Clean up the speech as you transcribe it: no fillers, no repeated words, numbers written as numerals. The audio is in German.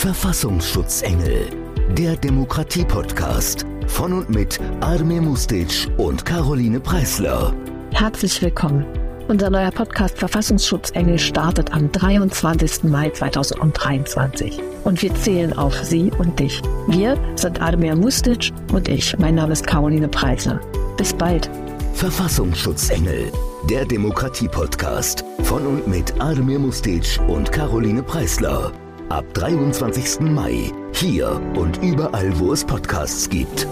Verfassungsschutzengel, der Demokratiepodcast von und mit Ademir Mustic und Caroline Preisler. Herzlich willkommen. Unser neuer Podcast Verfassungsschutzengel startet am 23. Mai 2023. Und wir zählen auf Sie und dich. Wir sind Ademir Mustic und ich. Mein Name ist Caroline Preisler. Bis bald. Verfassungsschutzengel, der Demokratie-Podcast von und mit Ademir Mustic und Caroline Preisler. Ab 23. Mai hier und überall, wo es Podcasts gibt.